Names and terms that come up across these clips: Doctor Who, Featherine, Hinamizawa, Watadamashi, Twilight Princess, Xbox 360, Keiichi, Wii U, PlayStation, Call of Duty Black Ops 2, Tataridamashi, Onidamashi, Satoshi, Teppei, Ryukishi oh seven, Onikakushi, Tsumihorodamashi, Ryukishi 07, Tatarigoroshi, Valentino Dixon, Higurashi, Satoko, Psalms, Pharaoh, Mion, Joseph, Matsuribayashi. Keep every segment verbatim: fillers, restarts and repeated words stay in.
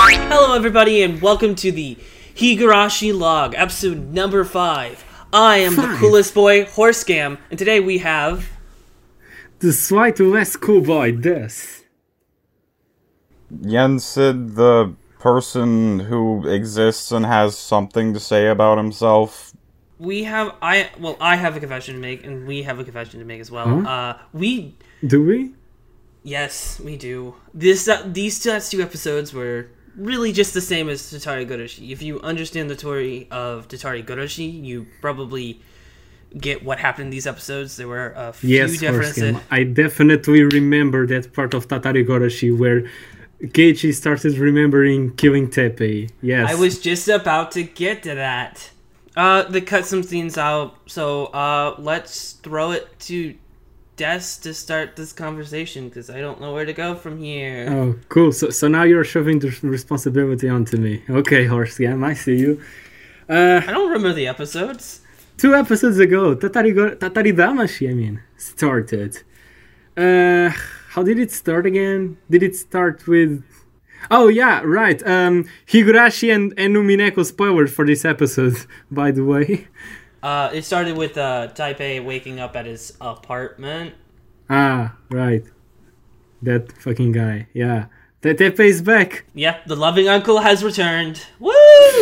Hello everybody and welcome to the Higurashi Log, episode number five. I am five. The coolest boy, Horse Scam, and today we have... The slight less cool boy, this. Yensid, the person who exists and has something to say about himself. We have, I, well, I have a confession to make, and we have a confession to make as well. Huh? Uh, we... Do we? Yes, we do. This uh, These two episodes were really just the same as Tatarigoroshi. If you understand the story of Tatarigoroshi, you probably get what happened in these episodes. There were a few yes, differences. I definitely remember that part of Tatarigoroshi where Keiichi started remembering killing Teppei. Yes. I was just about to get to that. Uh, they cut some scenes out, so uh, let's throw it to... desk to start this conversation because I don't know where to go from here. Oh, cool. So so now you're shoving the responsibility onto me. Okay, Horse Scam, I see you. Uh, I don't remember the episodes. Two episodes ago, Tataridamashi, I mean, started. Uh, how did it start again? Did it start with... Oh, yeah, right. Um, Higurashi and, and Umineko spoilers for this episode, by the way. Uh, it started with uh, Taipei waking up at his apartment. Ah, right. That fucking guy, yeah. Taipei's back. Yep, the loving uncle has returned. Woo!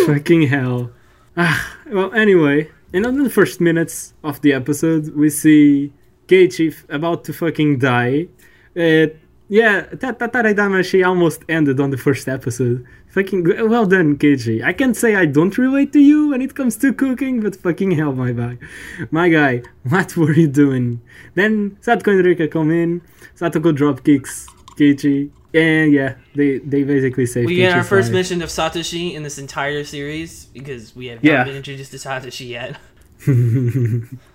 Fucking hell. Ah, well, anyway, in the first minutes of the episode, we see Keiichi about to fucking die. Uh, yeah, Tataridamashi almost ended on the first episode. Fucking well done, Keiichi. I can't say I don't relate to you when it comes to cooking, but fucking hell, my guy. My guy, what were you doing? Then Satoko and Rika come in. Satoko drop kicks Keiichi, and yeah, they they basically save. We get our first mission of Satoshi in this entire series because we have not yeah. been introduced to Satoshi yet.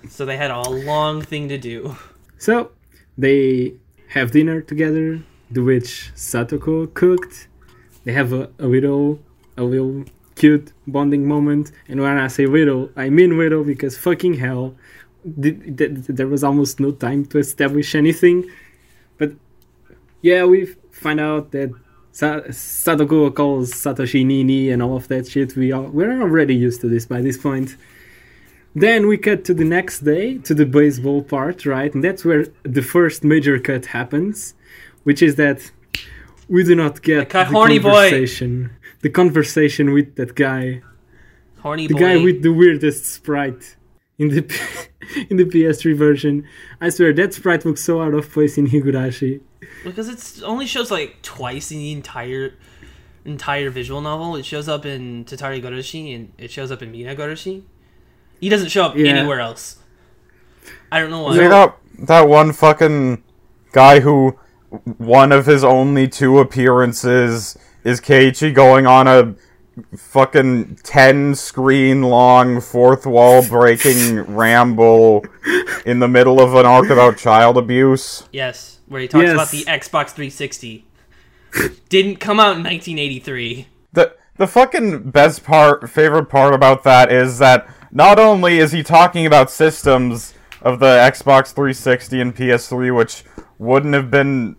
So they had a long thing to do. So they have dinner together, to which Satoko cooked. They have a, a little, a little cute bonding moment. And when I say little, I mean little because fucking hell, th- th- there was almost no time to establish anything. But yeah, we find out that Sa- Satoko calls Satoshi Nini and all of that shit. We all, we're already used to this by this point. Then we cut to the next day, to the baseball part, right? And that's where the first major cut happens, which is that... We do not get the conversation. Boy. The conversation with that guy, horny the boy. guy with the weirdest sprite in the P- in the P S three version. I swear that sprite looks so out of place in Higurashi. Because it only shows like twice in the entire entire visual novel. It shows up in Tatarigoroshi and it shows up in Minagoroshi. He doesn't show up yeah. anywhere else. I don't know why. Check out that one fucking guy who. One of his only two appearances is Keiichi going on a fucking ten-screen-long fourth-wall-breaking ramble in the middle of an arc about child abuse. Yes, where he talks yes. about the Xbox three sixty. Didn't come out in nineteen eighty-three. The, the fucking best part, favorite part about that is that not only is he talking about systems of the Xbox three sixty and P S three, which... Wouldn't have been...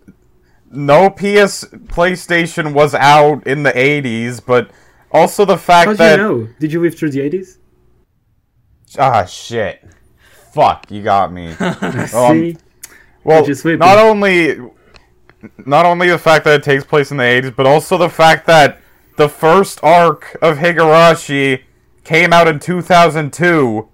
No P S... PlayStation was out in the eighties, but also the fact How'd that... How'd you know? Did you live through the eighties? Ah, shit. Fuck, you got me. um, well, not only... Not only the fact that it takes place in the eighties, but also the fact that the first arc of Higurashi came out in two thousand two,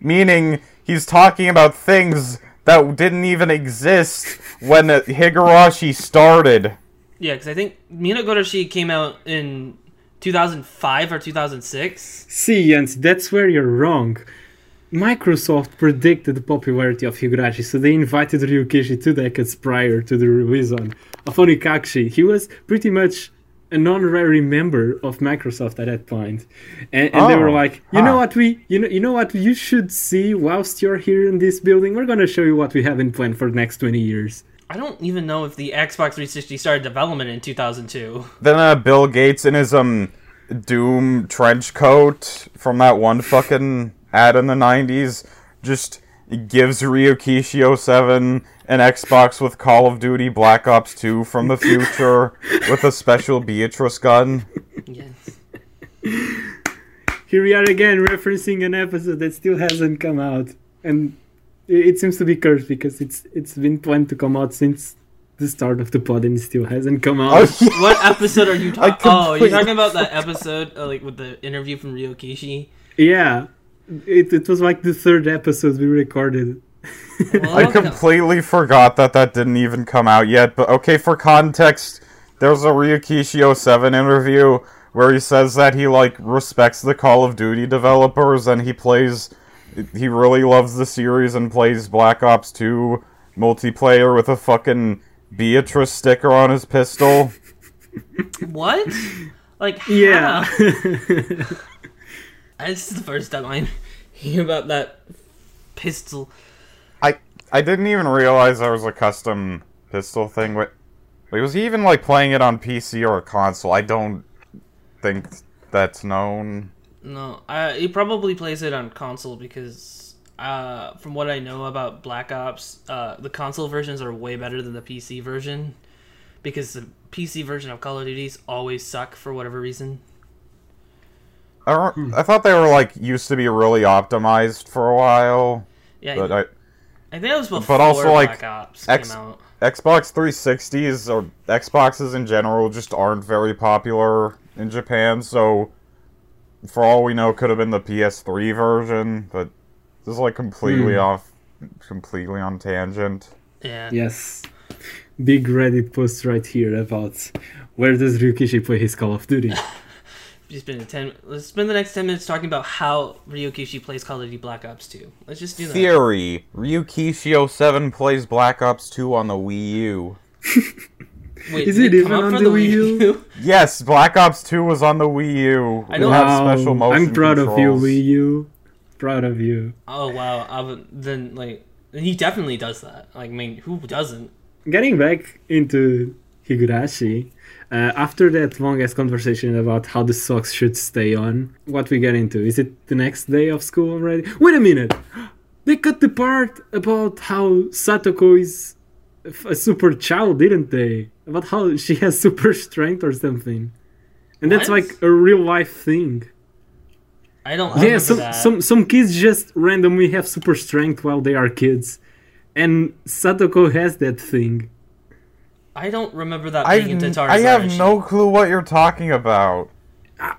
meaning he's talking about things... That didn't even exist when Higurashi started. Yeah, because I think Minagoroshi came out in two thousand five or two thousand six. See, Jens, that's where you're wrong. Microsoft predicted the popularity of Higurashi, so they invited Ryukishi two decades prior to the release on Onikakushi. He was pretty much an honorary member of Microsoft at that point. And, and oh, they were like, you huh. know what we you know you know what you should see whilst you're here in this building? We're gonna show you what we have in plan for the next twenty years. I don't even know if the Xbox three sixty started development in two thousand two. Then uh, Bill Gates in his um Doom trench coat from that one fucking ad in the nineties just gives Ryukishi oh seven an Xbox with Call of Duty Black Ops two from the future with a special Beatrice gun. Yes. Here we are again referencing an episode that still hasn't come out. And it seems to be cursed because it's it's been planned to come out since the start of the pod and it still hasn't come out. Oh, yeah. What episode are you talking about? Oh, you're talking about that episode uh, like with the interview from Ryukishi? Yeah. It it was like the third episode we recorded. Well, I completely forgot that that didn't even come out yet, but okay, for context, there's a Ryukishi oh seven interview where he says that he, like, respects the Call of Duty developers, and he plays, he really loves the series and plays Black Ops two multiplayer with a fucking Beatrice sticker on his pistol. What? Like, how? Yeah. This is the first time I'm hearing about that pistol. I I didn't even realize there was a custom pistol thing. Wait, wait, was he even, like, playing it on P C or a console? I don't think that's known. No, uh, he probably plays it on console because, uh, from what I know about Black Ops, uh, the console versions are way better than the P C version because the P C version of Call of Duties always suck for whatever reason. I, I thought they were, like, used to be really optimized for a while. Yeah, but I... I think it was before but also, Black like, Ops came X- out. Xbox three sixties or Xboxes in general just aren't very popular in Japan, so for all we know, it could have been the P S three version, but this is like completely mm. off, completely on tangent. Yeah. Yes. Big Reddit post right here about where does Ryukishi play his Call of Duty? Just been a ten. Let's spend the next ten minutes talking about how Ryukishi plays Call of Duty Black Ops two. Let's just do that. Theory: Ryukishi oh seven plays Black Ops two on the Wii U. Wait, is it even on the, the Wii U? U? Yes, Black Ops two was on the Wii U. I know. Wow. Special motion I'm proud controls. Of you, Wii U. Proud of you. Oh wow! I would, then like, he definitely does that. Like, I mean, who doesn't? Getting back into Higurashi. Uh, after that long-ass conversation about how the socks should stay on, what we get into? Is it the next day of school already? Wait a minute! They cut the part about how Satoko is a super child, didn't they? About how she has super strength or something. And what? That's like a real-life thing. I don't remember yeah, some, that. Some, some kids just randomly have super strength while they are kids. And Satoko has that thing. I don't remember that being in Tatarigoroshi. I have no clue what you're talking about. Uh,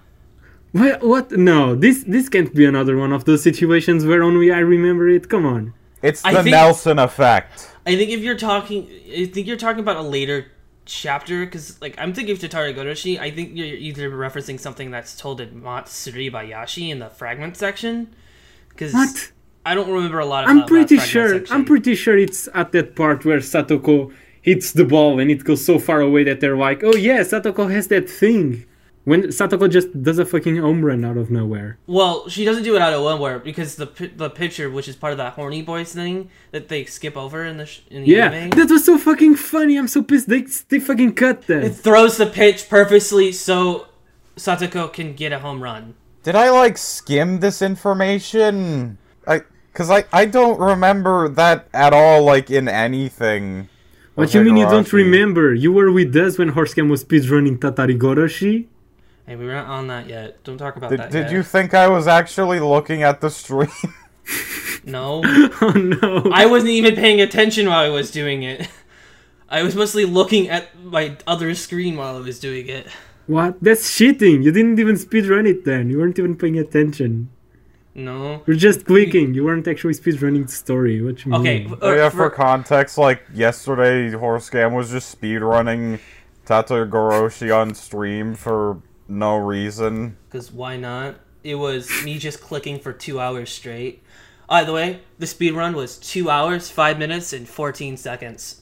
what, what? No, this this can't be another one of those situations where only I remember it. Come on. It's the think, Nelson effect. I think if you're talking, I think you're talking about a later chapter because, like, I'm thinking of Tatarigoroshi. I think you're either referencing something that's told in Matsuribayashi in the fragment section. Cause what? I don't remember a lot of. I'm pretty that sure. Section. I'm pretty sure it's at that part where Satoko hits the ball and it goes so far away that they're like, oh yeah, Satoko has that thing. When Satoko just does a fucking home run out of nowhere. Well, she doesn't do it out of nowhere because the the picture, which is part of that horny boys thing that they skip over in the sh- in the yeah, anime. That was so fucking funny. I'm so pissed they they fucking cut that. It throws the pitch purposely so Satoko can get a home run. Did I like skim this information? I because I I don't remember that at all. Like in anything. What do you mean you don't remember? You were with us when Horsecam was speedrunning Tatarigoroshi? Hey, we weren't on that yet. Don't talk about did, that did yet. Did you think I was actually looking at the stream? No. Oh, no. I wasn't even paying attention while I was doing it. I was mostly looking at my other screen while I was doing it. What? That's cheating. You didn't even speedrun it then. You weren't even paying attention. No. You're just clicking. You weren't actually speedrunning the story. What you okay, mean? Okay. Uh, yeah, for, for context, like, yesterday, Horsecam was just speedrunning Tatarigoroshi on stream for no reason. Because why not? It was me just clicking for two hours straight. By the way, the speedrun was two hours, five minutes, and fourteen seconds.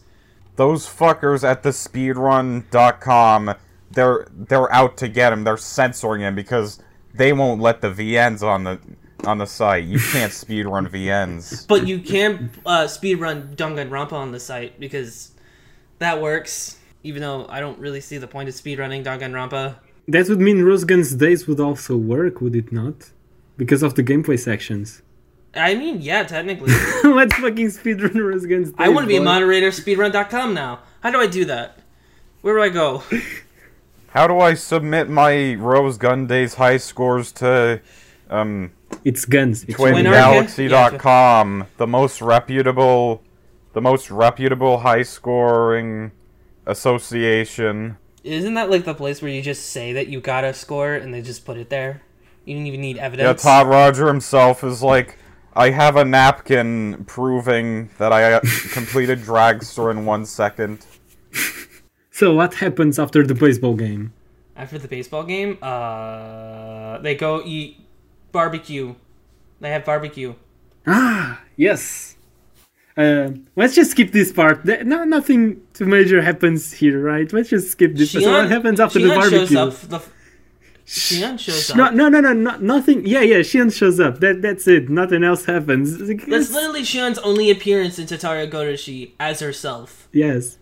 Those fuckers at the speedrun dot com, they're, they're out to get him. They're censoring him because they won't let the V Ns on the... on the site. You can't speedrun V Ns. But you can uh, speedrun Danganronpa on the site because that works, even though I don't really see the point of speedrunning Danganronpa. That would mean Rose Guns Days would also work, would it not? Because of the gameplay sections. I mean, yeah, technically. Let's fucking speedrun Rose Guns Days. I want to be boy. a moderator speedrun dot com now. How do I do that? Where do I go? How do I submit my Rose Gun Days high scores to um It's guns. It's twin galaxy dot com, yeah, the most reputable the most reputable high scoring association. Isn't that like the place where you just say that you got a score and they just put it there? You didn't even need evidence. Yeah, Todd Roger himself is like, I have a napkin proving that I completed Dragster in one second. So what happens after the baseball game? After the baseball game, uh, they go eat barbecue. They have barbecue. Ah, yes. Uh, let's just skip this part. No, nothing too major happens here, right? Let's just skip this. Shion, so what happens after Shion the barbecue? Shows up the f- Shion shows up. No, no, no, no, no, nothing. Yeah, yeah, Shion shows up. That, that's it. Nothing else happens. Like, that's literally Shion's only appearance in Tatarigoroshi as herself. Yes.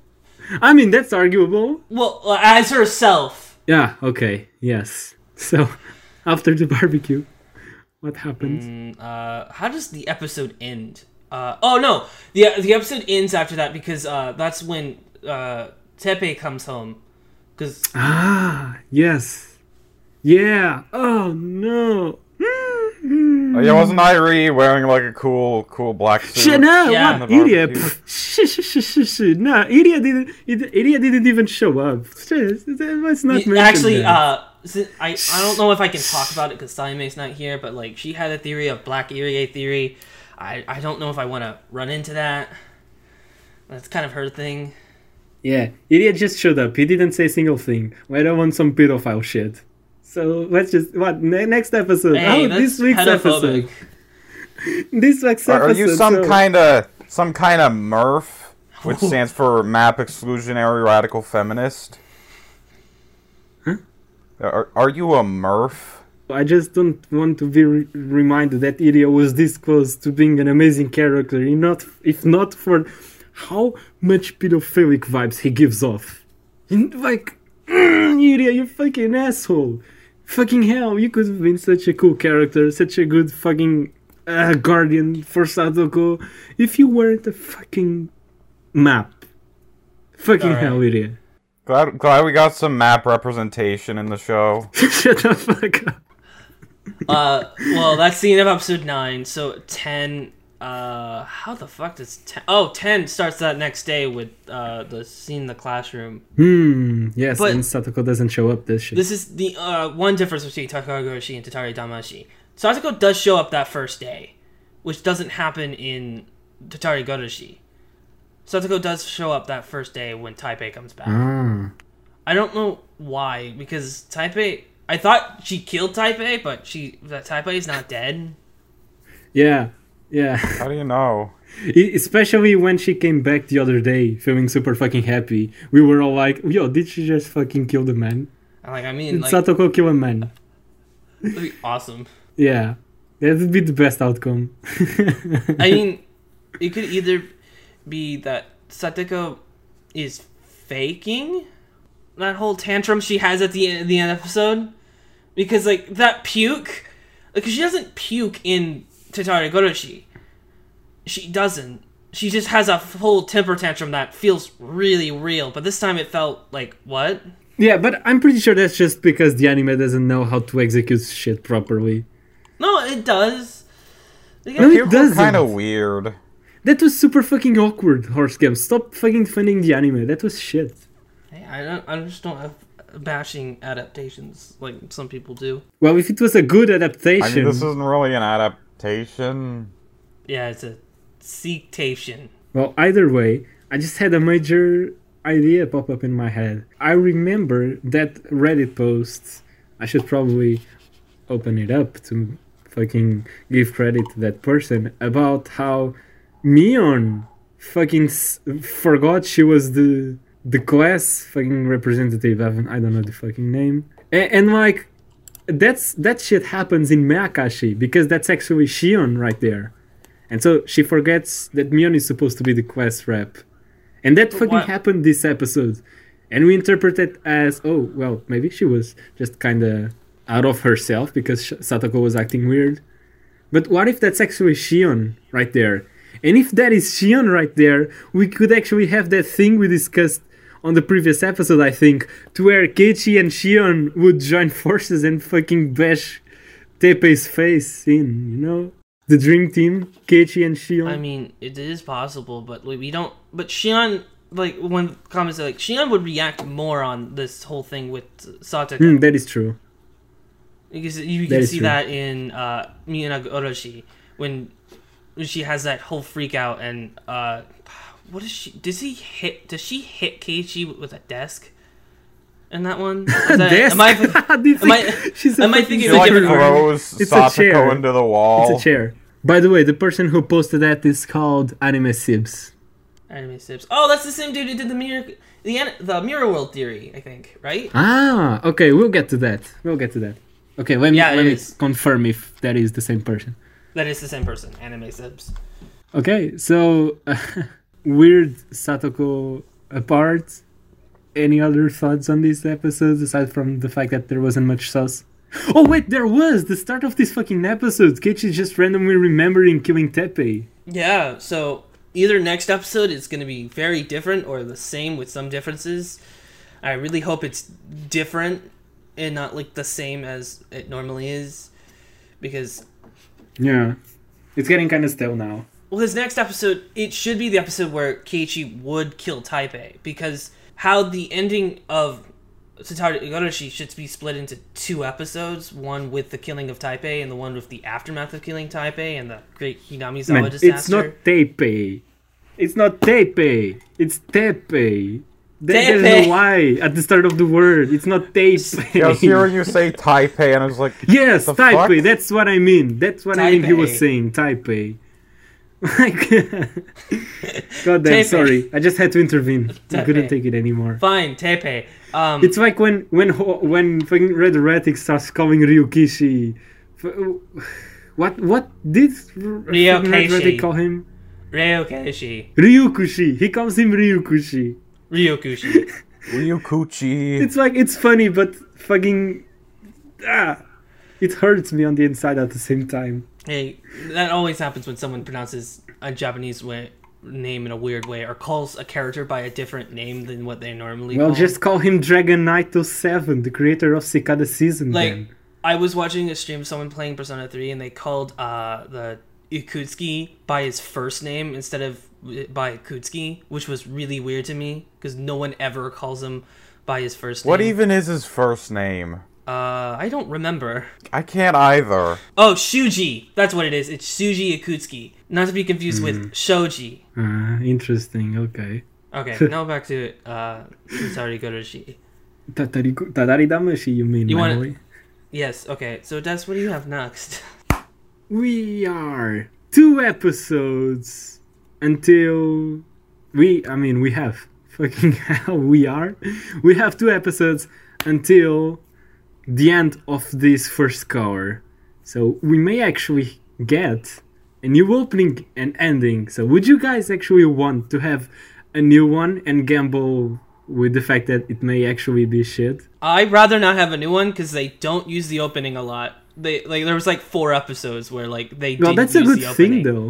I mean, that's arguable. Well, as herself. Yeah, okay, yes. So, after the barbecue, what happens? Mm, uh, how does the episode end? Uh, oh, no, the the episode ends after that because uh, that's when uh, Teppei comes home. Cause... Ah, yes. Yeah, oh, no. Mm-hmm. Oh, yeah, wasn't Irie wearing like a cool, cool black suit? Shit, no, yeah. What idiot? No, idiot didn't. Idiot didn't even show up. Just, let's not mention Actually, uh, I I don't know if I can talk about it because Saime's not here, but like she had a theory of black Irie theory. I I don't know if I want to run into that. That's kind of her thing. Yeah, idiot just showed up. He didn't say a single thing. I don't want some pedophile shit. So let's just what next episode? Hey, oh, this week's pedophobic. episode. This week's episode. Are you some so... kind of some kind of M E R F, which oh. stands for Map Exclusionary Radical Feminist? Huh? Are Are you a M E R F? I just don't want to be re- reminded that Irie was this close to being an amazing character. If not, if not for how much pedophilic vibes he gives off, In, like Irie, you fucking asshole. Fucking hell, you could have been such a cool character, such a good fucking uh, guardian for Satoko, if you weren't a fucking map. Fucking right. hell, Irie. Glad, glad we got some map representation in the show. Shut the fuck up. uh, well, that's the end of episode nine, so ten, uh, how the fuck does ten... Oh, ten starts that next day with uh, the scene in the classroom. Hmm, yes, but and Satoko doesn't show up this shit. This is the uh, one difference between Tatarigoroshi and Tataridamashi. Satoko does show up that first day, which doesn't happen in Tatarigoroshi. Satoko does show up that first day when Teppei comes back. Mm. I don't know why, because Teppei... I thought she killed Teppei, but she Teppei is not dead. Yeah. Yeah. How do you know? Especially when she came back the other day feeling super fucking happy. We were all like, yo, did she just fucking kill the man? Like, I mean, did like... Satoko kill a man? That'd be awesome. Yeah. That would be the best outcome. I mean, it could either be that Satoko is faking that whole tantrum she has at the end of the episode. Because, like, that puke... Because like, she doesn't puke in... Tatarigoroshi. She doesn't. She just has a full temper tantrum that feels really real, but this time it felt like, what? Yeah, but I'm pretty sure that's just because the anime doesn't know how to execute shit properly. No, it does. Like, no, it doesn't. Kind of weird. That was super fucking awkward, Horse Game. Stop fucking defending the anime. That was shit. Hey, I, don't, I just don't have... bashing adaptations like some people do. Well, if it was a good adaptation... I mean, this isn't really an adaptation. Yeah, it's a sequel. Well, either way, I just had a major idea pop up in my head. I remember that Reddit post. I should probably open it up to fucking give credit to that person about how Mion fucking s- forgot she was the... the class fucking representative, I don't know the fucking name. And, and like, that's that shit happens in Meakashi, because that's actually Shion right there. And so she forgets that Mion is supposed to be the class rep. And that but fucking what? happened this episode. And we interpret it as, oh, well, maybe she was just kind of out of herself because Satoko was acting weird. But what if that's actually Shion right there? And if that is Shion right there, we could actually have that thing we discussed on the previous episode, I think, to where Keiichi and Shion would join forces and fucking bash Teppei's face in, you know? The dream team, Keiichi and Shion. I mean, it is possible, but we don't... But Shion, like, when comments are like, Shion would react more on this whole thing with Satoko. Mm, that is true. Because you can that see that in uh, Minagoroshi, when she has that whole freak out and uh, what is she? Does he hit? Does she hit Keiichi with a desk? In that one, is that, desk? Am I? Am I? She's am I thinking like throws Satoko into the wall? It's a chair. By the way, the person who posted that is called Anime Sibs. Anime Sibs. Oh, that's the same dude who did the mirror, the the mirror world theory, I think, right? Ah, okay. We'll get to that. We'll get to that. Okay, let me yeah, let me is. confirm if that is the same person. That is the same person, Anime Sibs. Okay, so uh, weird Satoko apart. Any other thoughts on these episodes aside from the fact that there wasn't much sauce? Oh wait, there was the start of this fucking episode. Keiichi just randomly remembering killing Teppei. Yeah, so either next episode is going to be very different or the same with some differences. I really hope it's different and not like the same as it normally is, because yeah, it's getting kind of stale now. Well, this next episode, it should be the episode where Keiichi would kill Teppei, because how the ending of Tatarigoroshi should be split into two episodes, one with the killing of Teppei and the one with the aftermath of killing Teppei and the great Hinamizawa Man, disaster. It's not Teppei. It's not Teppei. It's Teppei. There's no Y at the start of the word. It's not Teppei. I was hearing you say Teppei and I was like, yes, Teppei, that's what I mean. That's what Teppei. I mean he was saying, Teppei. Like, God damn, sorry. I just had to intervene. Teppei. I couldn't take it anymore. Fine, Teppei. Um, it's like when when when fucking Red Ratic starts calling Ryukishi. What what did Red Ratic call him? Ryukishi. Ryukushi. He calls him Ryukushi. Ryukushi. Ryukushi. It's like, it's funny, but fucking ah, it hurts me on the inside at the same time. Hey, that always happens when someone pronounces a Japanese way, name in a weird way, or calls a character by a different name than what they normally well, call. Well, just call him Dragon Knight oh seven, the creator of Cicada Season. Like, then. I was watching a stream of someone playing Persona three, and they called uh, the Ikutsuki by his first name instead of by Ikutsuki, which was really weird to me, because no one ever calls him by his first name. What even is his first name? Uh, I don't remember. I can't either. Oh, Shuji. That's what it is. It's Shuji Ikutsuki. Not to be confused mm. with Shoji. Ah, uh, interesting. Okay. Okay, now back to uh, Tatarigoroshi. Tataridamashi, you mean, you my wanna... boy? Yes, okay. So, Des, what do you have next? We are two episodes until... We, I mean, we have. Fucking hell, we are. We have two episodes until... the end of this first cover, so we may actually get a new opening and ending. So would you guys actually want to have a new one and gamble with the fact that it may actually be shit? I'd rather not have a new one, because they don't use the opening a lot. They like there was like four episodes where like they well, didn't use the opening. Well, that's a good thing though.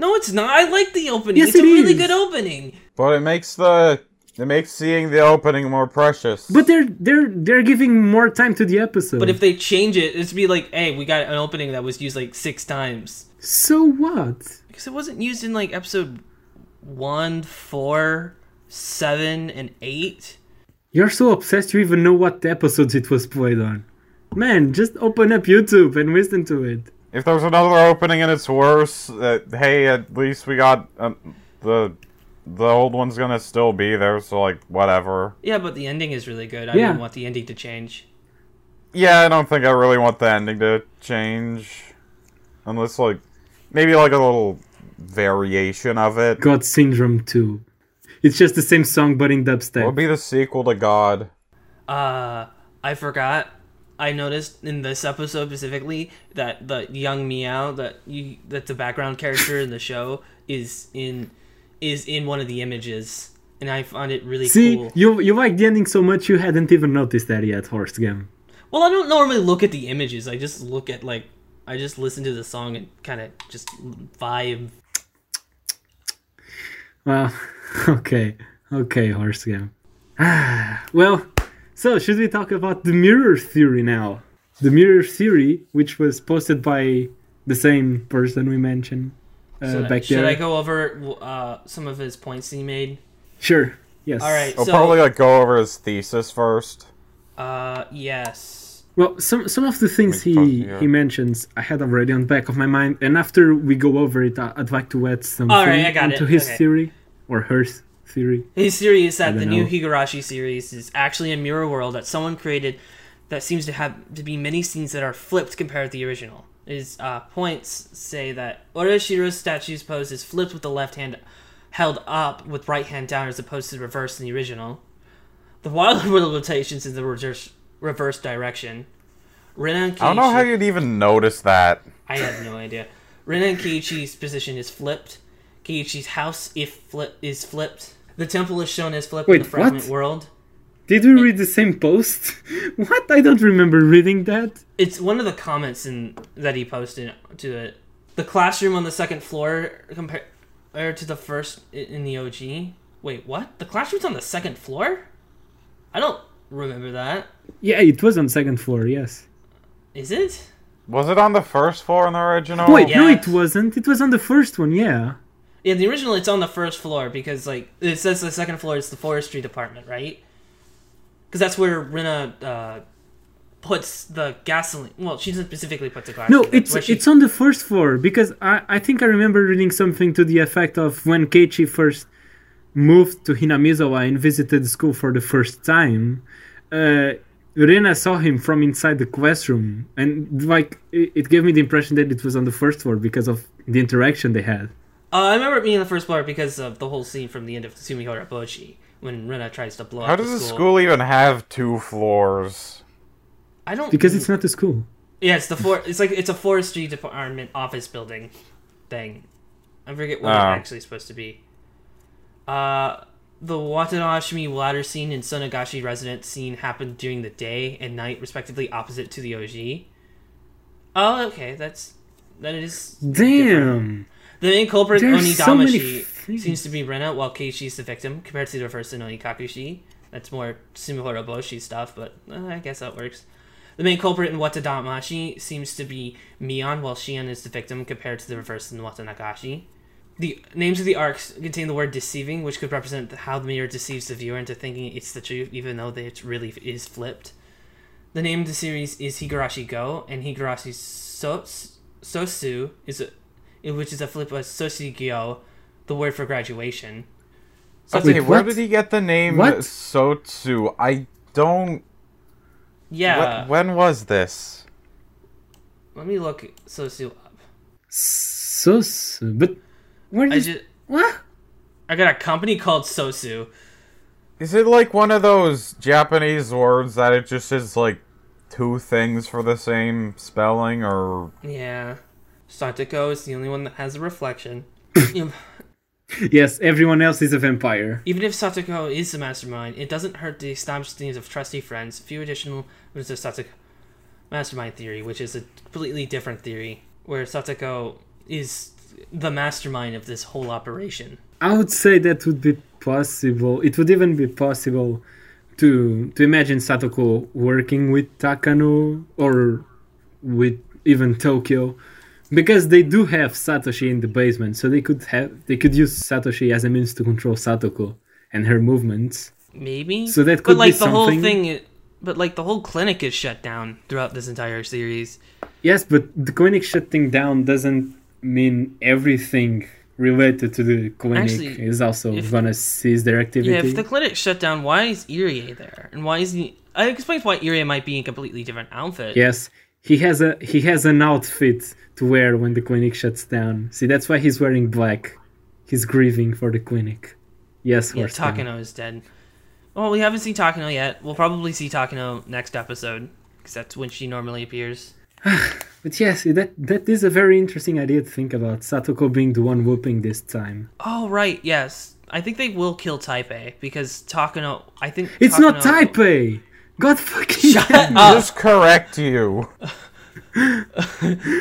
No, it's not. I like the opening. Yes, it's it a is. really good opening. But it makes the It makes seeing the opening more precious. But they're they're they're giving more time to the episode. But if they change it, it's be like, hey, we got an opening that was used like six times. So what? Because it wasn't used in like episode one, four, seven, and eight. You're so obsessed you even know what episodes it was played on. Man, just open up YouTube and listen to it. If there's another opening and it's worse, uh, hey, at least we got um, the... the old one's gonna still be there, so, like, whatever. Yeah, but the ending is really good. I yeah. don't want the ending to change. Yeah, I don't think I really want the ending to change. Unless, like, maybe, like, a little variation of it. God Syndrome two. It's just the same song, but in dubstep. What would be the sequel to God? Uh, I forgot. I noticed in this episode specifically that the young Miao, that you, that's the background character in the show, is in... is in one of the images, and I found it really See, cool. See, you you like the ending so much you hadn't even noticed that yet, Horst Gam. Well, I don't normally look at the images. I just look at, like, I just listened to the song and kind of just vibe. Well, okay. Okay, horse game. Ah, well, so should we talk about the mirror theory now? The mirror theory, which was posted by the same person we mentioned uh, so, back should there. Should I go over uh, some of his points he made? Sure, yes. All right, I'll so, probably like, go over his thesis first. Uh, yes. Well, some some of the things he, talk, yeah. he mentions I had already on the back of my mind, and after we go over it, I'd like to add something All right, I got into it. his okay. theory, or her theory. His theory is that the know. new Higurashi series is actually a mirror world that someone created that seems to have to be many scenes that are flipped compared to the original. His uh, points say that Oreshiro's statue's pose is flipped with the left hand held up with right hand down as opposed to reversed in the original. The wild world rotations in the reverse, reverse direction. Rena and Keiichi, I don't know how you'd even notice that. I have no idea. Rena and Keiichi's position is flipped. Keiichi's house if flip, is flipped. The temple is shown as flipped Wait, in the fragment what? world. Did we read the same post? What? I don't remember reading that. It's one of the comments in that he posted to it. The classroom on the second floor compared to the first in the O G. Wait, what? The classroom's on the second floor? I don't remember that. Yeah, it was on second floor, yes. Is it? Was it on the first floor in the original? Wait, yeah. no, it wasn't. It was on the first one, yeah. Yeah, the original, it's on the first floor because, like, it says the second floor is the forestry department, right? Because that's where Rena uh, puts the gasoline. Well, she doesn't specifically put the gasoline. No, it's she... it's on the first floor. Because I, I think I remember reading something to the effect of when Keiichi first moved to Hinamizawa and visited the school for the first time, uh, Rena saw him from inside the classroom. And like it, it gave me the impression that it was on the first floor because of the interaction they had. Uh, I remember it being on the first floor because of the whole scene from the end of Tsumihorodamashi. When Rena tries to blow How up the school. How does the school even have two floors? I don't... Because it's not the school. Yeah, it's the for... It's like, it's a forestry department office building thing. I forget what uh. it's actually supposed to be. Uh, the Watanohashimi ladder scene and Sonagashi residence scene happened during the day and night, respectively, opposite to the O G. Oh, okay, that's... That is... Damn! Different. The main culprit, There's Onidamashi, so seems to be Rena, while Keiichi's the victim, compared to the first in Onikakushi. That's more Tsumihorodamashi stuff, but uh, I guess that works. The main culprit in Watadamashi seems to be Mion, while Shion is the victim, compared to the reverse in Watanakashi. The names of the arcs contain the word deceiving, which could represent how the mirror deceives the viewer into thinking it's the truth, even though it really is flipped. The name of the series is Higurashi Go, and Higurashi Sosu is a... which is a flip of Sosugyo, the word for graduation. So okay, where did he get the name what? Sotsu? I don't... Yeah. What, when was this? Let me look Sotsu up. Sotsu? But where did... I just... What? I got a company called Sotsu. Is it like one of those Japanese words that it just is like two things for the same spelling or... Yeah. Satoko is the only one that has a reflection. Yes, everyone else is a vampire. Even if Satoko is the mastermind, it doesn't hurt the established names of trusty friends. Few additional members of Satoko mastermind theory, which is a completely different theory, where Satoko is the mastermind of this whole operation. I would say that would be possible. It would even be possible to to imagine Satoko working with Takano or with even Tokyo. Because they do have Satoshi in the basement, so they could have they could use Satoshi as a means to control Satoko and her movements. Maybe. So that could but like be the something. Whole thing, but like the whole clinic is shut down throughout this entire series. Yes, but the clinic shutting down doesn't mean everything related to the clinic Actually, is also if, gonna cease their activity. Yeah, if the clinic shut down, why is Irie there? And why is he? I explained why Irie might be in a completely different outfit. Yes. He has a he has an outfit to wear when the clinic shuts down. See, that's why he's wearing black. He's grieving for the clinic. Yes, yeah, Takano is dead. Well, we haven't seen Takano yet. We'll probably see Takano next episode, because that's when she normally appears. But yes, that that is a very interesting idea to think about. Satoko being the one whooping this time. Oh, right, yes. I think they will kill Taipei, because Takano... I think It's Takano not Taipei! Will... God fucking shut up! Just correct you.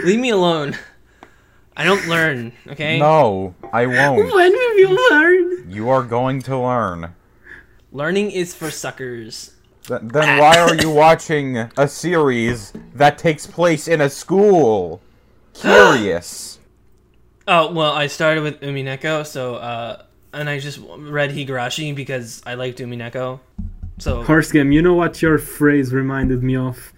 Leave me alone. I don't learn, okay? No, I won't. When will you learn? You are going to learn. Learning is for suckers. Th then why are you watching a series that takes place in a school? Curious. Oh, well, I started with Umineko, so, uh, and I just read Higurashi because I liked Umineko. So. Horsegame, you know what your phrase reminded me of?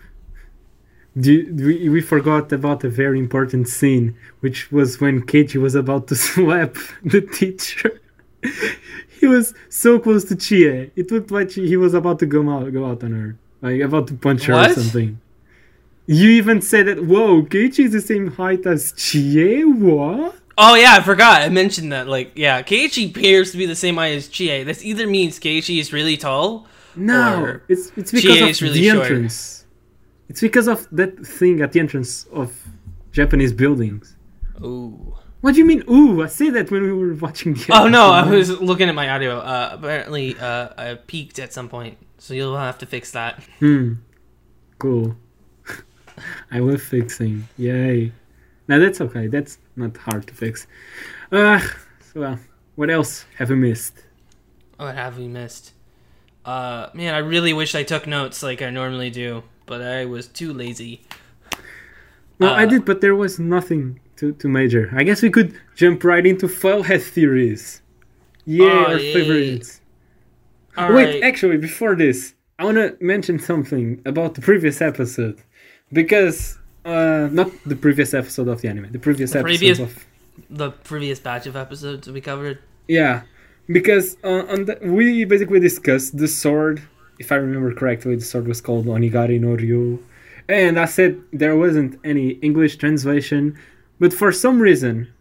Do, we, we forgot about a very important scene, which was when Keiichi was about to slap the teacher. He was so close to Chie. It looked like he was about to go out, go out on her. Like, about to punch her what? or something. You even said that, whoa, Keiichi is the same height as Chie? What? Oh, yeah, I forgot. I mentioned that. Like, yeah, Keiichi appears to be the same height as Chie. This either means Keiichi is really tall, no, or it's, it's because Chie of is really the short. Entrance. It's because of that thing at the entrance of Japanese buildings. Ooh. What do you mean, ooh? I said that when we were watching the Oh, no, I was looking at my audio. Uh, apparently, uh, I peaked at some point, so you'll have to fix that. Hmm. Cool. I will fix things. Yay. Now, that's okay. That's not hard to fix. Uh, so, uh, what else have we missed? What have we missed? Uh, man, I really wish I took notes like I normally do. But I was too lazy. Well, uh, I did, but there was nothing too too major. I guess we could jump right into Filehead theories. Yeah, oh, our yeah, favorites. Yeah, yeah. Wait, right. Actually, before this, I want to mention something about the previous episode. Because, uh, not the previous episode of the anime, the previous the episode previous, of... The previous batch of episodes we covered? Yeah, because uh, on the, we basically discussed the sword... If I remember correctly, the sword was called Onigari no Ryu. And I said there wasn't any English translation. But for some reason,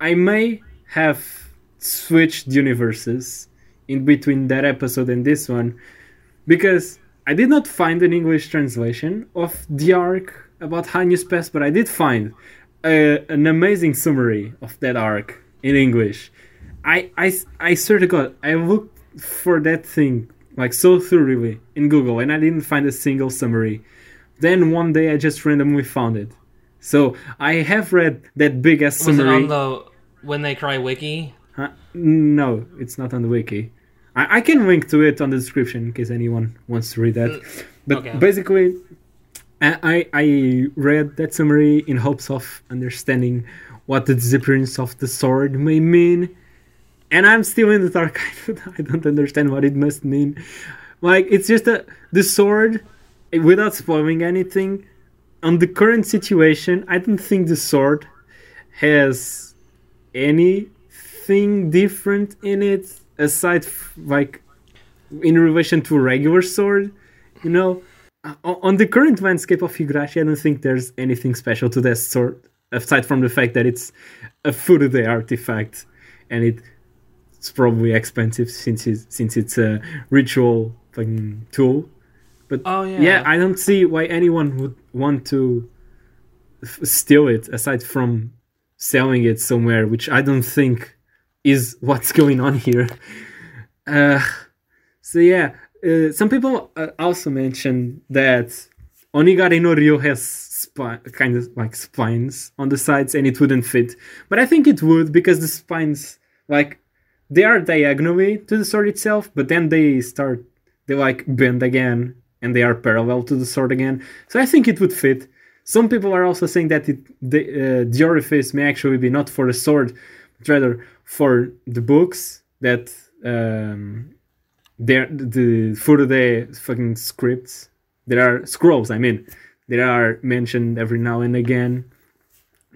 I may have switched universes in between that episode and this one. Because I did not find an English translation of the arc about Hanyu's past. But I did find a, an amazing summary of that arc in English. I, I, I swear to God, I looked for that thing. Like, so thoroughly in Google, and I didn't find a single summary. Then one day I just randomly found it. So I have read that big ass summary. Was it on the When They Cry wiki? Huh? No, it's not on the wiki. I-, I can link to it on the description in case anyone wants to read that. But okay. Basically, I-, I I read that summary in hopes of understanding what the disappearance of the sword may mean. And I'm still in the dark. I don't understand what it must mean. Like, it's just a, the sword, without spoiling anything, on the current situation, I don't think the sword has anything different in it, aside, f- like, in relation to a regular sword, you know? On the current landscape of Higurashi, I don't think there's anything special to that sword, aside from the fact that it's a Furude artifact, and it... It's probably expensive since it's, since it's a ritual thing, tool. But oh, yeah. yeah, I don't see why anyone would want to f- steal it, aside from selling it somewhere, which I don't think is what's going on here. Uh, so yeah, uh, some people uh, also mentioned that Onigari no Ryu has spi- kind of like spines on the sides and it wouldn't fit. But I think it would, because the spines, like, they are diagonally to the sword itself, but then they start, they like bend again, and they are parallel to the sword again. So I think it would fit. Some people are also saying that it, the, uh, the orifice may actually be not for the sword, but rather for the books that um, the Furude fucking scripts. There are scrolls, I mean. They are mentioned every now and again.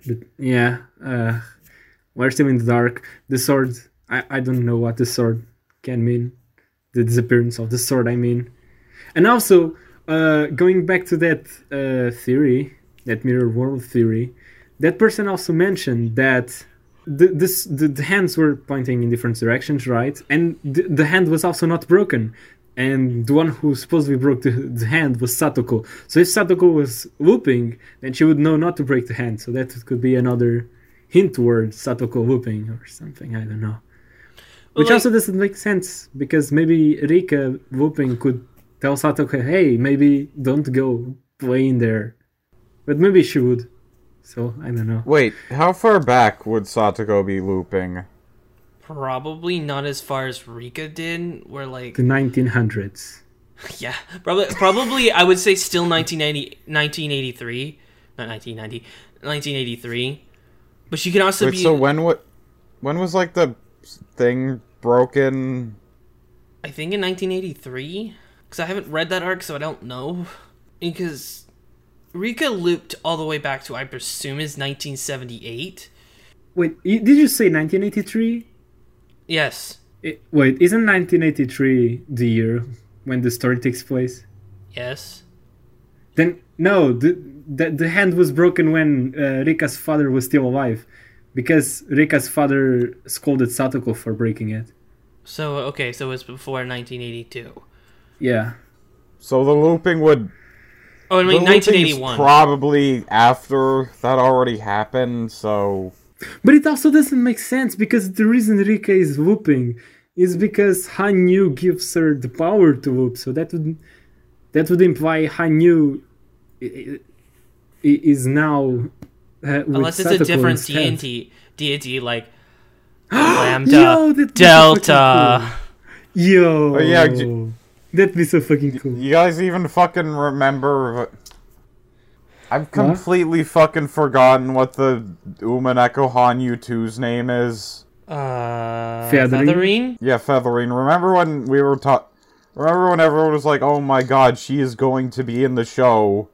But yeah, uh, we're still in the dark. The sword... I, I don't know what the sword can mean. The disappearance of the sword, I mean. And also, uh, going back to that uh, theory, that mirror world theory, that person also mentioned that the, this, the, the hands were pointing in different directions, right? And the, the hand was also not broken. And the one who supposedly broke the, the hand was Satoko. So if Satoko was looping, then she would know not to break the hand. So that could be another hint towards Satoko looping or something, I don't know. Which like, also doesn't make sense, because maybe Rika whooping could tell Satoko, hey, maybe don't go play in there. But maybe she would. So, I don't know. Wait, how far back would Satoko be looping? Probably not as far as Rika did, where like... the nineteen hundreds. Yeah, probably, probably I would say still nineteen ninety, nineteen eighty-three. Not nineteen ninety, nineteen eighty-three. But she could also Wait, be... so when, what, when was like the thing broken? I think in nineteen eighty-three. Because I haven't read that arc, so I don't know. Because... Rika looped all the way back to, I presume, is nineteen seventy-eight. Wait, did you say nineteen eighty-three? Yes. It, wait, isn't nineteen eighty-three the year when the story takes place? Yes. Then, no, the the, the hand was broken when uh, Rika's father was still alive. Because Rika's father scolded Satoko for breaking it. So, okay, so it's before nineteen eighty-two. Yeah. So the looping would... Oh, I mean, the nineteen eighty-one. Probably after that already happened, so... But it also doesn't make sense, because the reason Rika is looping is because Hanyu gives her the power to loop, so that would that would imply Hanyu is now... Uh, Unless it's Satoko a different D N T, deity, like... Lambda, Yo, Delta... Cool. Yo... Oh, yeah, j- That'd be so fucking cool. You guys even fucking remember... I've completely what? fucking forgotten what the Umineko Hanyu two's name is. Uh... Featherine? Featherine? Yeah, Featherine. Remember when we were ta- Remember when everyone was like, oh my god, she is going to be in the show.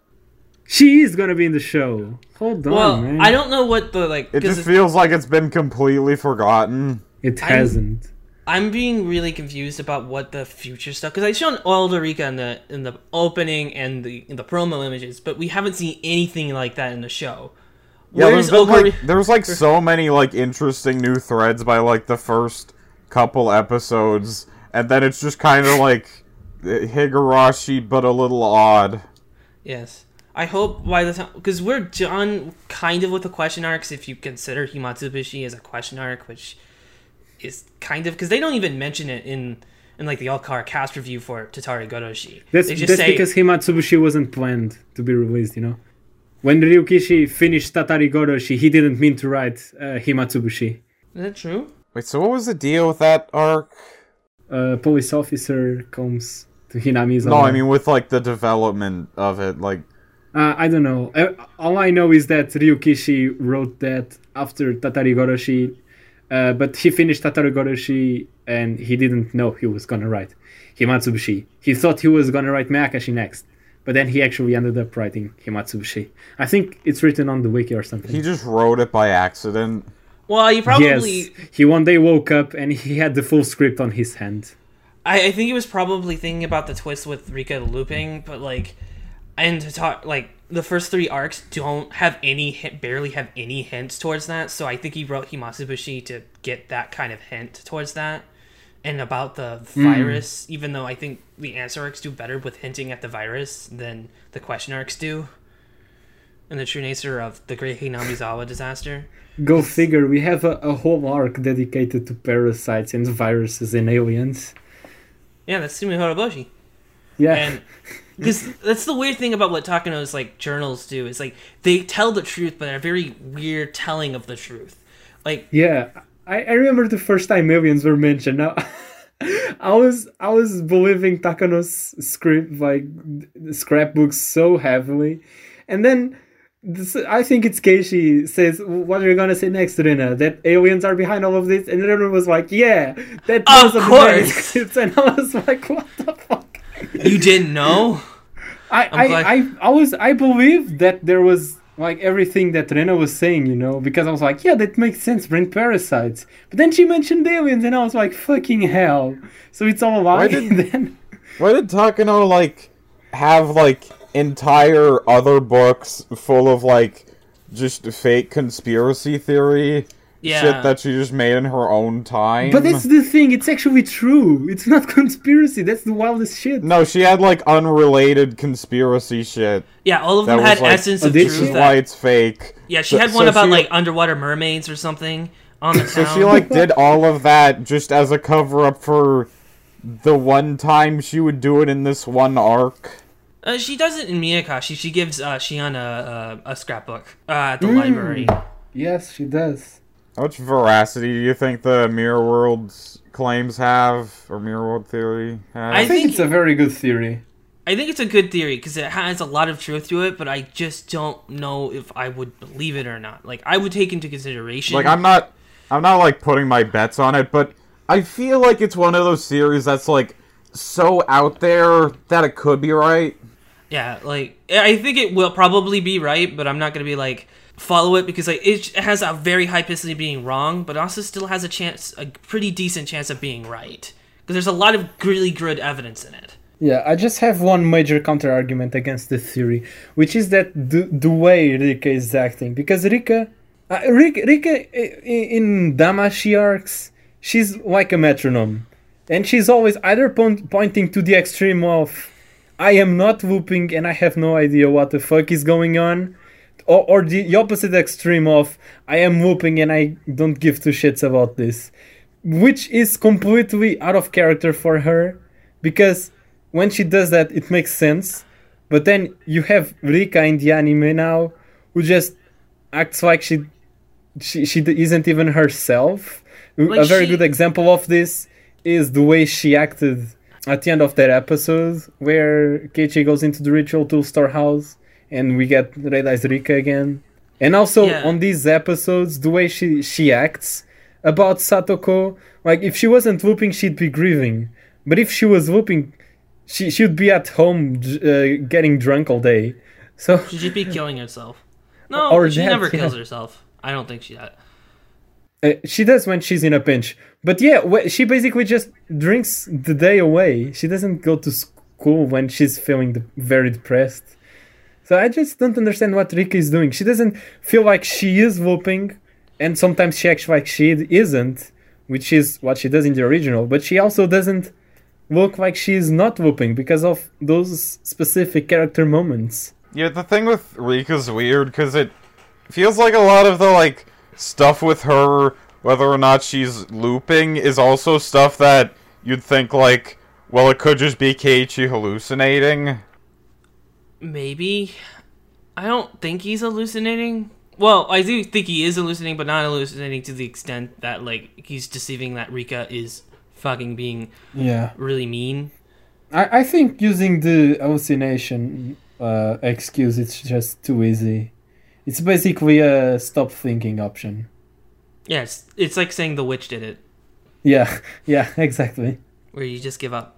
She is gonna be in the show. Hold on, well, man. I don't know what the, like... It just feels like it's been completely forgotten. It hasn't. I'm... I'm being really confused about what the future stuff, because I shown Alder Rika in the in the opening and the in the promo images, but we haven't seen anything like that in the show. Yeah, there's Okari- like, there's like so many like interesting new threads by like the first couple episodes, and then it's just kind of like Higurashi but a little odd. Yes, I hope by the time, because we're done kind of with the question arcs if you consider Himatsubushi as a question arc, which. Is kind of because they don't even mention it in in like the all-car cast review for Tatarigoroshi. That's, they just that's say, because Himatsubushi wasn't planned to be released, you know. When Ryukishi finished Tatarigoroshi, he didn't mean to write uh, Himatsubushi. Is that true? Wait, so what was the deal with that arc? Uh, police officer comes to Hinami's. No, I mean with like the development of it, like. Uh, I don't know. Uh, all I know is that Ryukishi wrote that after Tatarigoroshi. Uh, but he finished Tatarigoroshi and he didn't know he was gonna write Himatsubushi. He thought he was gonna write Meakashi next, but then he actually ended up writing Himatsubushi. I think it's written on the wiki or something. He just wrote it by accident. Well, you probably... Yes, he one day woke up and he had the full script on his hand. I, I think he was probably thinking about the twist with Rika looping, but like... And to talk, like, the first three arcs don't have any, barely have any hints towards that, so I think he wrote Himatsubushi to get that kind of hint towards that. And about the virus, mm. even though I think the answer arcs do better with hinting at the virus than the question arcs do. And the true nature of the Great Hinamizawa disaster. Go figure, we have a, a whole arc dedicated to parasites and viruses and aliens. Yeah, that's Tsumihorodamashi. Yeah. And... Because that's the weird thing about what Takano's, like, journals do. Is, like, they tell the truth, but a very weird telling of the truth. Like... Yeah. I, I remember the first time aliens were mentioned. Now, I was I was believing Takano's script, like, scrapbooks so heavily. And then, this, I think it's Keiichi says, what are you going to say next, Rena? That aliens are behind all of this? And Rena was like, yeah! That was of course! And I was like, what the fuck? You didn't know? I I, I I was I believed that there was like everything that Rena was saying, you know, because I was like, yeah, that makes sense, brain parasites. But then she mentioned aliens, and I was like, fucking hell! So it's all a lie. Why did, then... why did Takano like have like entire other books full of like just fake conspiracy theory? Yeah. Shit that she just made in her own time. But that's the thing, it's actually true. It's not conspiracy, that's the wildest shit. No, she had, like, unrelated conspiracy shit. Yeah, all of them had like, essence oh, of truth. This is why it's fake. Yeah, she so, had one so about, she, like, underwater mermaids or something on the town. So she, like, did all of that just as a cover-up for the one time she would do it in this one arc. Uh, she does it in Miakashi. She gives uh, Shion a, a, a scrapbook uh, at the mm. library. Yes, she does. How much veracity do you think the Mirror World's claims have, or Mirror World theory has? I think, I think it's a very good theory. I think it's a good theory, because it has a lot of truth to it, but I just don't know if I would believe it or not. Like, I would take into consideration... Like, I'm not, I'm not, like, putting my bets on it, but I feel like it's one of those theories that's, like, so out there that it could be right. Yeah, like, I think it will probably be right, but I'm not going to be, like... follow it, because like it has a very high possibility of being wrong, but also still has a chance, a pretty decent chance of being right, because there's a lot of really good evidence in it. Yeah, I just have one major counter argument against this theory, which is that the, the way Rika is acting, because Rika, uh, Rika, Rika in Damashi arcs, she's like a metronome, and she's always either point, pointing to the extreme of I am not whooping and I have no idea what the fuck is going on. Or, or the opposite extreme of I am whooping and I don't give two shits about this, which is completely out of character for her, because when she does that it makes sense, but then you have Rika in the anime now who just acts like she she, she isn't even herself. Like a very she... good example of this is the way she acted at the end of that episode where Keiichi goes into the ritual tool storehouse and we get Red Eyes Rika again. And also, yeah. on these episodes, the way she, she acts about Satoko, like, if she wasn't whooping, she'd be grieving. But if she was whooping, she, she'd be at home uh, getting drunk all day. So she'd be killing herself. No, or she that, never kills yeah. herself. I don't think she that. Uh, she does when she's in a pinch. But yeah, wh- she basically just drinks the day away. She doesn't go to school when she's feeling de- very depressed. So I just don't understand what Rika is doing. She doesn't feel like she is whooping, and sometimes she acts like she isn't, which is what she does in the original. But she also doesn't look like she is not whooping because of those specific character moments. Yeah, the thing with Rika's weird because it feels like a lot of the like stuff with her, whether or not she's looping, is also stuff that you'd think like, well, it could just be Keiichi hallucinating. Maybe. I don't think he's hallucinating. Well, I do think he is hallucinating, but not hallucinating to the extent that, like, he's deceiving that Rika is fucking being yeah. really mean. I, I think using the hallucination uh, excuse is just too easy. It's basically a stop thinking option. Yeah, it's, it's like saying the witch did it. Yeah, yeah, exactly. Where you just give up.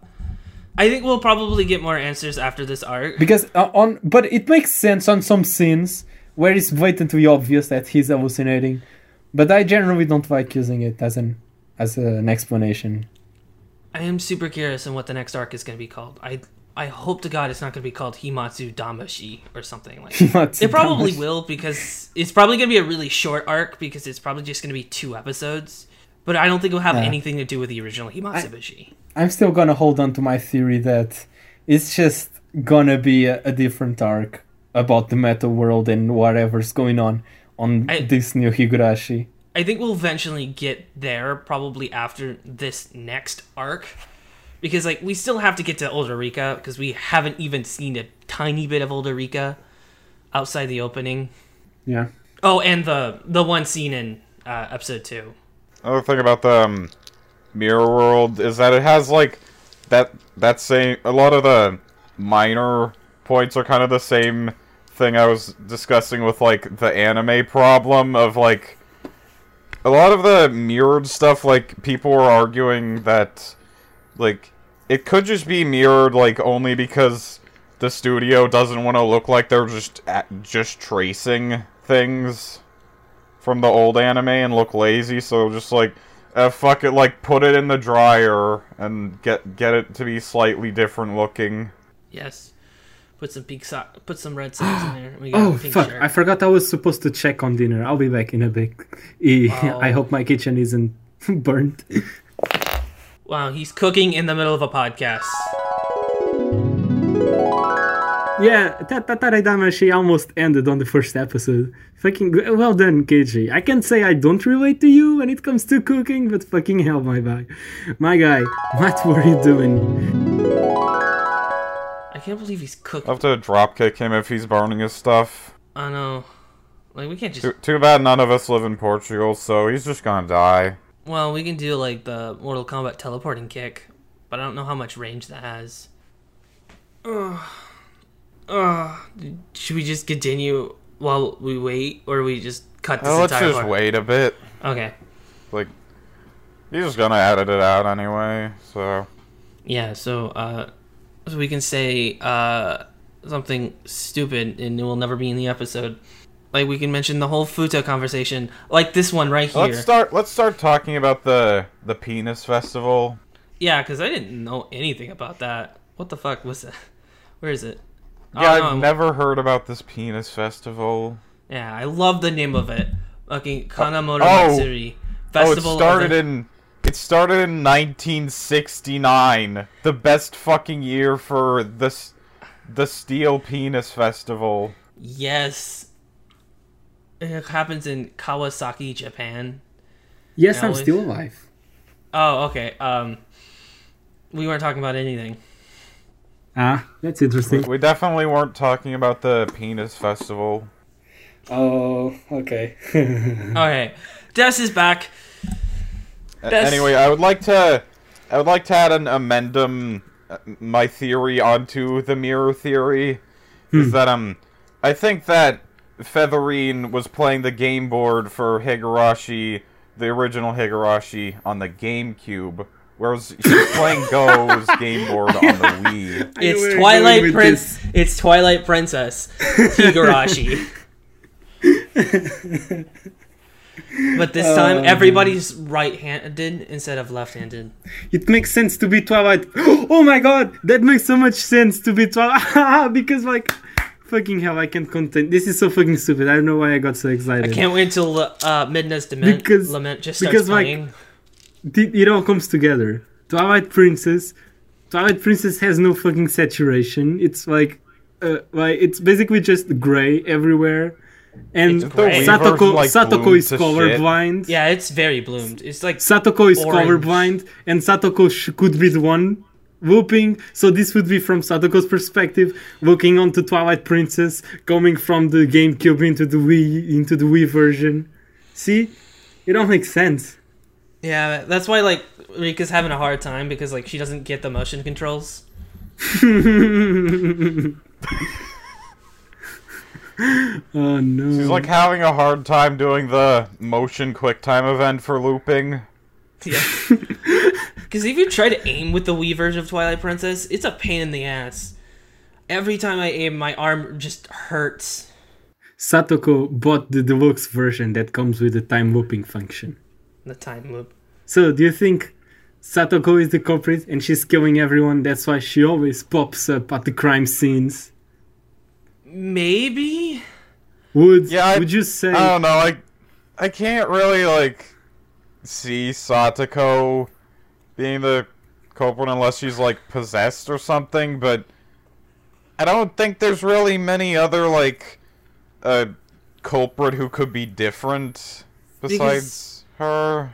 I think we'll probably get more answers after this arc. Because uh, on, but it makes sense on some scenes where it's blatantly obvious that he's hallucinating. But I generally don't like using it as an as an explanation. I am super curious on what the next arc is going to be called. I I hope to God it's not going to be called Himatsubudamashi or something like that. It probably will, because it's probably going to be a really short arc because it's probably just going to be two episodes. But I don't think it'll have yeah. anything to do with the original Himatsubushi. I'm still gonna hold on to my theory that it's just gonna be a, a different arc about the meta world and whatever's going on on I, this new Higurashi. I think we'll eventually get there, probably after this next arc. Because, like, we still have to get to older Rika, because we haven't even seen a tiny bit of older Rika outside the opening. Yeah. Oh, and the, the one scene in uh, episode two. Another thing about the um, Mirror World is that it has, like, that that same... A lot of the minor points are kind of the same thing I was discussing with, like, the anime problem of, like... A lot of the mirrored stuff, like, people were arguing that, like, it could just be mirrored, like, only because the studio doesn't want to look like they're just at, just tracing things from the old anime and look lazy, so just like, eh, fuck it, like, put it in the dryer and get get it to be slightly different looking. Yes. Put some pink so- put some red socks in there. And we got oh, a pink fuck, shirt. I forgot I was supposed to check on dinner. I'll be back in a bit. E- oh. I hope my kitchen isn't burnt. Wow, he's cooking in the middle of a podcast. Yeah, Tataridamashi almost ended on the first episode. Fucking well done, Keiichi. I can't say I don't relate to you when it comes to cooking, but fucking hell, my guy. My guy, what were you doing? I can't believe he's cooking. After a dropkick him if he's burning his stuff. I know. Like, we can't just... Too, too bad none of us live in Portugal, so he's just gonna die. Well, we can do, like, the Mortal Kombat teleporting kick, but I don't know how much range that has. Ugh. Ugh. Should we just continue while we wait, or we just cut this well, entire part? Let's just wait a bit. Okay. Like, he's just gonna edit it out anyway, so... Yeah, so, uh... so we can say, uh... something stupid, and it will never be in the episode. Like, we can mention the whole Futo conversation, like this one right here. Let's start. Let's start talking about the the penis festival. Yeah, because I didn't know anything about that. What the fuck was that? Where is it? Yeah, oh, no, I've I'm... never heard about this penis festival. Yeah, I love the name of it. Fucking Kanamoto Matsuri Festival. Oh, it started the... in it started in nineteen sixty-nine. The best fucking year for this the Steel Penis Festival. Yes. It happens in Kawasaki, Japan. Yes, now I'm still alive. Oh, okay. Um, we weren't talking about anything. Ah, that's interesting. We definitely weren't talking about the penis festival. Oh, okay. Okay, Des is back. Des. Anyway, I would like to, I would like to add an amendum, my theory onto the mirror theory, hmm. is that um, I think that. Featherine was playing the game board for Higurashi, the original Higurashi, on the GameCube, whereas she was playing Go's game board on the Wii. It's Twilight Prince. This. It's Twilight Princess Higurashi. But this time, um, everybody's right-handed instead of left-handed. It makes sense to be Twilight. Oh my god, that makes so much sense to be Twilight because like. Fucking hell, I can't contain. This is so fucking stupid. I don't know why I got so excited. I can't wait till uh, Midna's Dement, because, Lament just starts because, playing. Like, it all comes together. Twilight Princess. Twilight Princess has no fucking saturation. It's like, uh, like it's basically just gray everywhere. And gray. Satoko, like Satoko is colorblind. Yeah, it's very bloomed. It's like Satoko is orange. Colorblind, and Satoko sh could be the one. Whooping, so this would be from Satoko's perspective, looking onto Twilight Princess, coming from the GameCube into the Wii, into the Wii version. See, it don't make sense. Yeah, that's why like Rika's having a hard time because like she doesn't get the motion controls. Oh no! She's like having a hard time doing the motion QuickTime event for looping. Yeah. Because if you try to aim with the Wii version of Twilight Princess, it's a pain in the ass. Every time I aim, my arm just hurts. Satoko bought the deluxe version that comes with the time looping function. The time loop. So, do you think Satoko is the culprit and she's killing everyone? That's why she always pops up at the crime scenes. Maybe? Would, yeah, I, would you say... I don't know, I, I can't really, like... see Satoko being the culprit unless she's like possessed or something, but I don't think there's really many other like uh culprit who could be different besides because... her.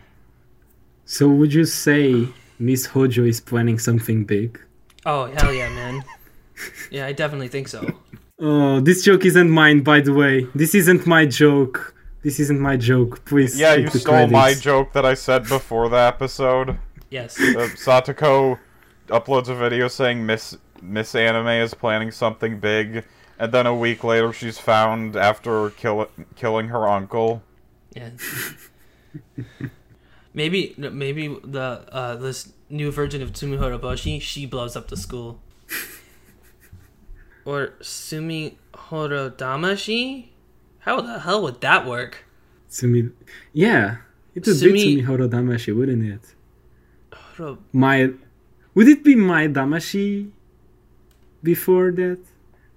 So would you say Miss Hojo is planning something big? Oh hell yeah, man. Yeah, I definitely think so. Oh, this joke isn't mine, by the way. This isn't my joke. This isn't my joke, please. Yeah, you stole credits. My joke that I said before the episode. Yes. Uh, Satoko uploads a video saying Miss Miss Anime is planning something big, and then a week later she's found after kill, killing her uncle. Yeah. maybe maybe the uh, this new version of Tsumihorodamashi, she blows up the school. Or Tsumihorodamashi? How the hell would that work? Sumi, yeah, it would Sumi... be Tsumihorodamashi, wouldn't it? Horo... My, would it be Maya Damashi? Before that,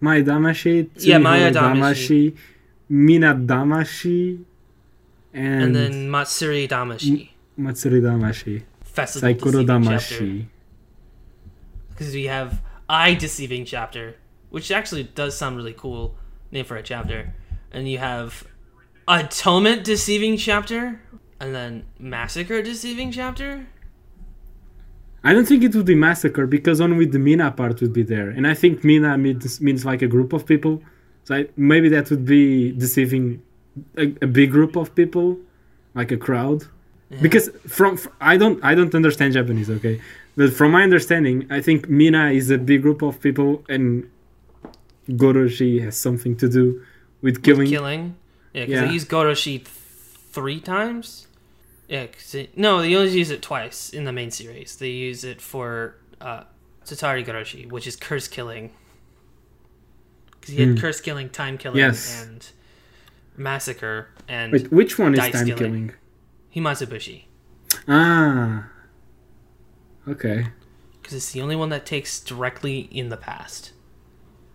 Maya Damashi, yeah, Maya Damashi, Minagoroshi, and, and then Matsuri Damashi, Matsuri Damashi, Saikoro Damashi. Because we have I Deceiving Chapter, which actually does sound really cool name for a chapter. And you have Atonement Deceiving Chapter, and then Massacre Deceiving Chapter. I don't think it would be massacre, because only the Mina part would be there. And I think Mina means, means like a group of people. So I, maybe that would be deceiving a, a big group of people, like a crowd. Yeah. Because from, from I don't I don't understand Japanese, okay? But from my understanding, I think Mina is a big group of people, and Goroshi has something to do with killing. With killing? Yeah, because yeah. they use Goroshi th- three times? Yeah, cause it, no, they only use it twice in the main series. They use it for uh, Tatarigoroshi, which is curse killing. Because he had mm. curse killing, time killing, yes. and massacre, and Wait, which one is time killing? killing? Himatsubushi. Ah. Okay. Because it's the only one that takes directly in the past.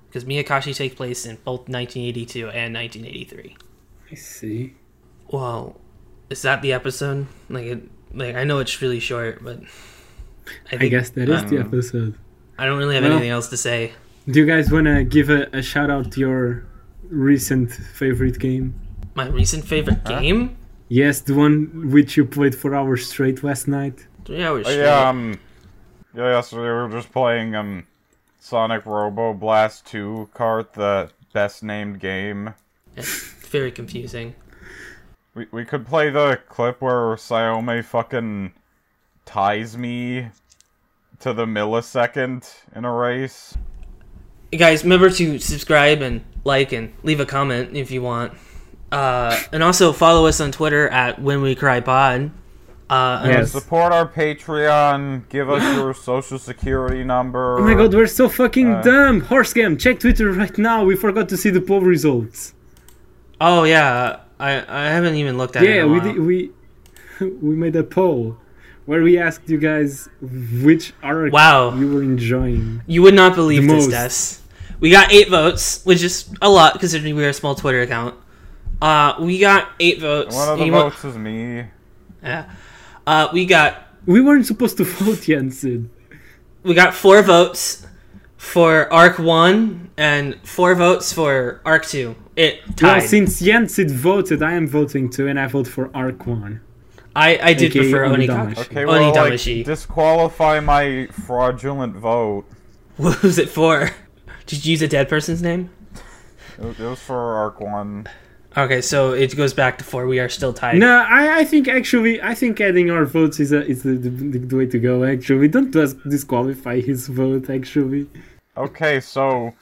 Because Miakashi takes place in both nineteen eighty-two and nineteen eighty-three. I see. Well, is that the episode? Like, it, like I know it's really short, but I, think, I guess that is um, the episode. I don't really have well, anything else to say. Do you guys want to give a, a shout out to your recent favorite game? My recent favorite huh? game? Yes, the one which you played four hours straight last night. Three hours oh, straight. Yeah, um, yeah, yesterday we were just playing um, Sonic Robo Blast two Kart, the best named game. It's very confusing. We we could play the clip where Sayome fucking ties me to the millisecond in a race. Hey guys, remember to subscribe and like and leave a comment if you want. Uh, and also follow us on Twitter at When We Cry Pod. Uh, yeah, and support our Patreon. Give us your social security number. Oh my god, we're so fucking uh, dumb. Horse Game, check Twitter right now. We forgot to see the poll results. Oh yeah, I, I haven't even looked at yeah, it. Yeah, we did, we we made a poll where we asked you guys which arc wow. you were enjoying. You would not believe this, Des. We got eight votes, which is a lot considering we are a small Twitter account. Uh, we got eight votes. One of the votes wa- is me. Yeah. Uh, we got... We weren't supposed to vote, Jensen. We got four votes for Arc one and four votes for Arc two. It tied. Well, since Jensen voted, I am voting too, and I vote for Arc one. I, I did okay, prefer Onikakushi. Okay, well, like, disqualify my fraudulent vote. What was it for? Did you use a dead person's name? It was for Arc one. Okay, so it goes back to four. We are still tied. No, I, I think actually, I think adding our votes is a, is the, the, the way to go, actually. Don't just disqualify his vote, actually. Okay, so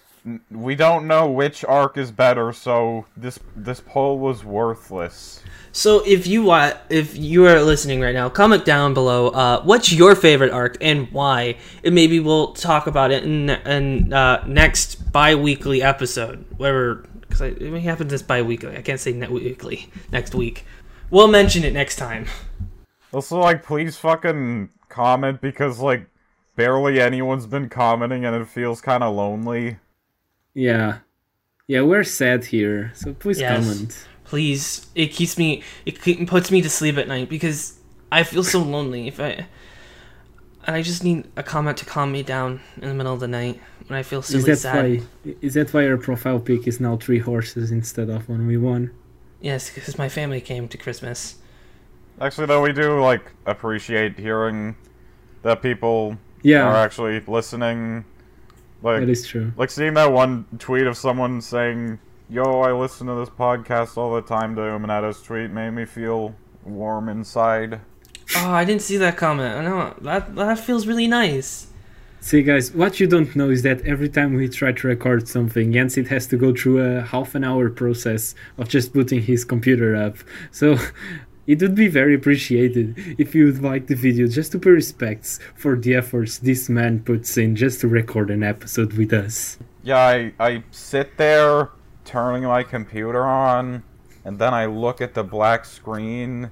we don't know which arc is better, so this this poll was worthless. So if you want, if you are listening right now, comment down below uh, what's your favorite arc and why, and maybe we'll talk about it in, in uh, next bi-weekly episode, whatever... Because it happens this bi-weekly. I can't say net weekly. Next week. We'll mention it next time. Also, like, please fucking comment, because, like, barely anyone's been commenting and it feels kind of lonely. Yeah. Yeah, we're sad here. So please yes. comment. Please. It keeps me... It puts me to sleep at night because I feel so lonely. If I... And I just need a comment to calm me down in the middle of the night when I feel silly is that sad. Why, is that why your profile pic is now three horses instead of one we won? Yes, because my family came to Christmas. Actually, though, we do like appreciate hearing that people yeah. are actually listening. Like, that is true. Like seeing that one tweet of someone saying, "Yo, I listen to this podcast all the time." To Uminato's tweet made me feel warm inside. Oh, I didn't see that comment. I know that that feels really nice. See, guys, what you don't know is that every time we try to record something, Yansit has to go through a half an hour process of just putting his computer up. So it would be very appreciated if you would like the video just to pay respects for the efforts this man puts in just to record an episode with us. Yeah, I, I sit there turning my computer on, and then I look at the black screen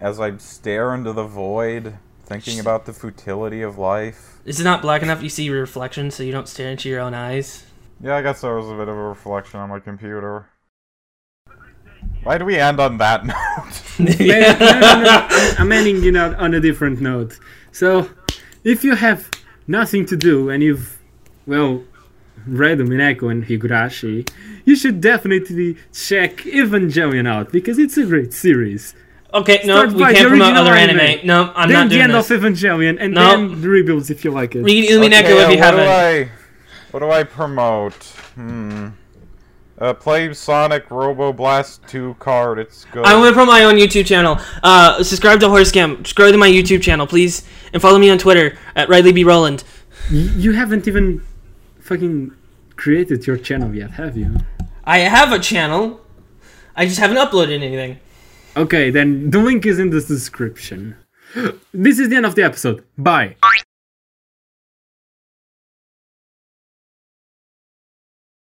as I stare into the void, thinking about the futility of life. Is it not black enough you see your reflection so you don't stare into your own eyes? Yeah, I guess there was a bit of a reflection on my computer. Why do we end on that note? yeah. no, no, no. I'm ending you know, on a different note. So, if you have nothing to do and you've, well... read Umineko and Higurashi, you should definitely check Evangelion out, because it's a great series. Okay, no, we came from another anime. anime. No, I'm then not doing this. Then the end of Evangelion, and no. then the rebuilds if you like it. Read Umineko okay, if you haven't. I, what do I promote? Hmm. Uh, play Sonic Robo Blast two card. It's good. I went from my own YouTube channel. Uh, subscribe to Horse Cam. Subscribe to my YouTube channel, please, and follow me on Twitter at Riley B Roland. You haven't even fucking created your channel yet, have you? I have a channel. I just haven't uploaded anything. Okay, then the link is in the description. This is the end of the episode. Bye.